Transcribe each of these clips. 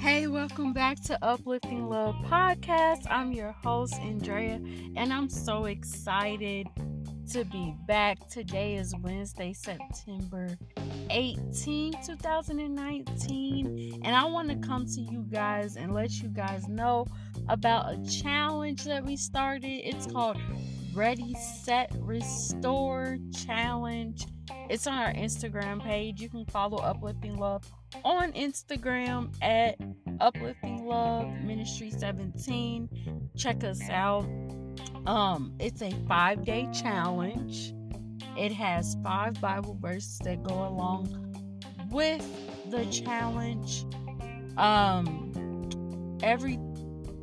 Hey, welcome back to Uplifting Love Podcast. I'm your host, Andrea, and I'm so excited to be back. Today is Wednesday, September 18, 2019, and I want to come to you guys and let you guys know about a challenge that we started. It's called Ready, Set, Restore Challenge. It's on our Instagram page. You can follow Uplifting Love on Instagram at Uplifting Love Ministry 17. Check us out. It's a 5-day challenge. It has 5 Bible verses that go along with the challenge.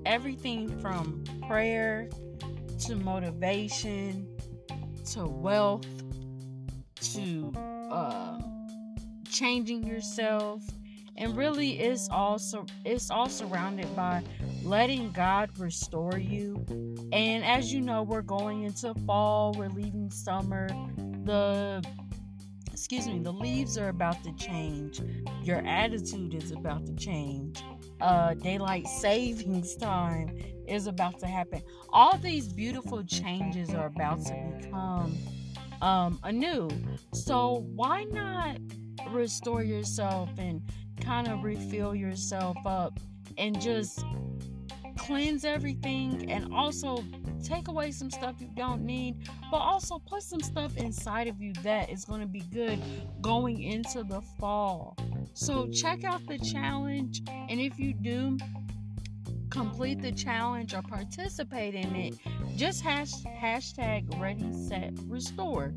Everything from prayer to motivation to wealth to changing yourself, and really it's all surrounded by letting God restore you. And as you know, we're going into fall, we're leaving summer, the leaves are about to change, your attitude is about to change, daylight savings time is about to happen. All these beautiful changes are about to become anew. So why not restore yourself and kind of refill yourself up and just cleanse everything, and also take away some stuff you don't need, but also put some stuff inside of you that is going to be good going into the fall. So check out the challenge, and if you do complete the challenge or participate in it, just hashtag Ready, Set, Restore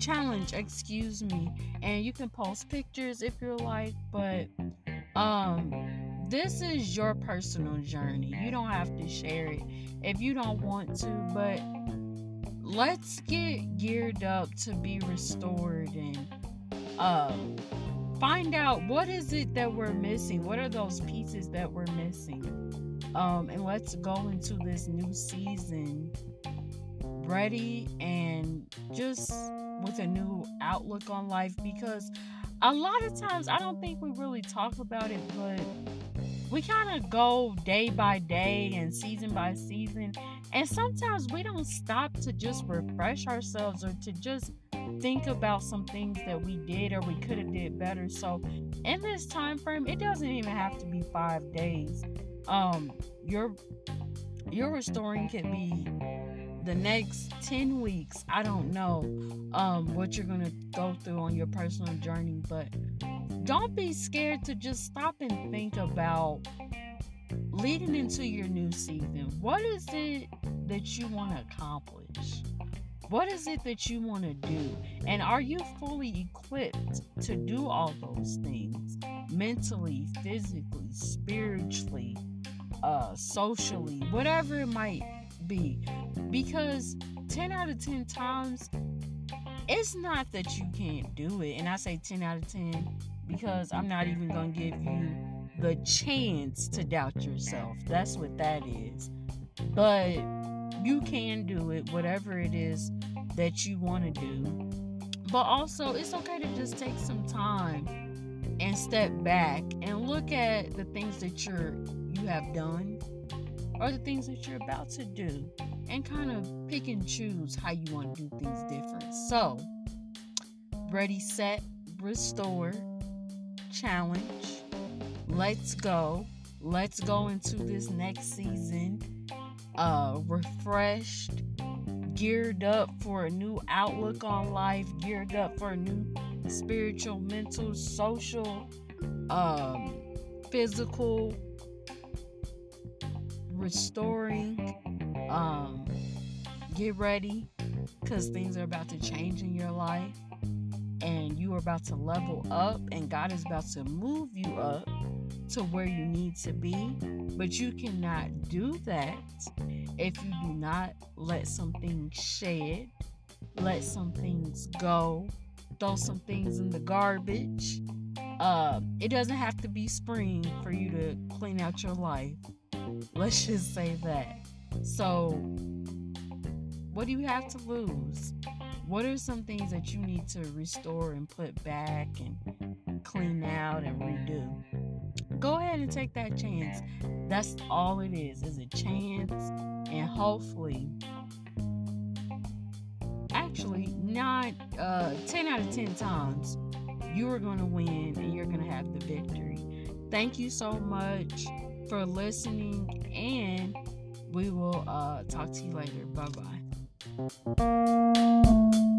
Challenge, and you can post pictures if you like, but this is your personal journey. You don't have to share it if you don't want to, but let's get geared up to be restored and find out what is it that we're missing. What are those pieces that we're missing? And let's go into this new season ready and just with a new outlook on life, because a lot of times I don't think we really talk about it, but we kind of go day by day and season by season, and sometimes we don't stop to just refresh ourselves or to just think about some things that we did or we could have did better. So in this time frame, it doesn't even have to be 5 days. Your restoring can be the next 10 weeks. I don't know what you're going to go through on your personal journey, but don't be scared to just stop and think about leading into your new season. What is it that you want to accomplish? What is it that you want to do? And are you fully equipped to do all those things? Mentally, physically, spiritually, socially, whatever it might be. Because 10 out of 10 times, it's not that you can't do it. And I say 10 out of 10 because I'm not even going to give you the chance to doubt yourself. That's what that is. But you can do it, whatever it is that you want to do. But also, it's okay to just take some time and step back and look at the things that you have done or the things that you're about to do, and kind of pick and choose how you want to do things different. So, Ready, Set, Restore Challenge. Let's go. Let's go into this next season refreshed, geared up for a new outlook on life, geared up for a new spiritual, mental, social, physical restoring. Get ready, because things are about to change in your life, and you are about to level up, and God is about to move you up to where you need to be. But you cannot do that if you do not let some things shed, let some things go, throw some things in the garbage. It doesn't have to be spring for you to clean out your life. Let's just say that. So, what do you have to lose? what are some things that you need to restore and put back and clean out and redo? Go ahead and take that chance. That's all it is a chance. And hopefully, actually not 10 out of 10 times, you are going to win and you're going to have the victory. Thank you so much for listening, and we will talk to you later. Bye-bye.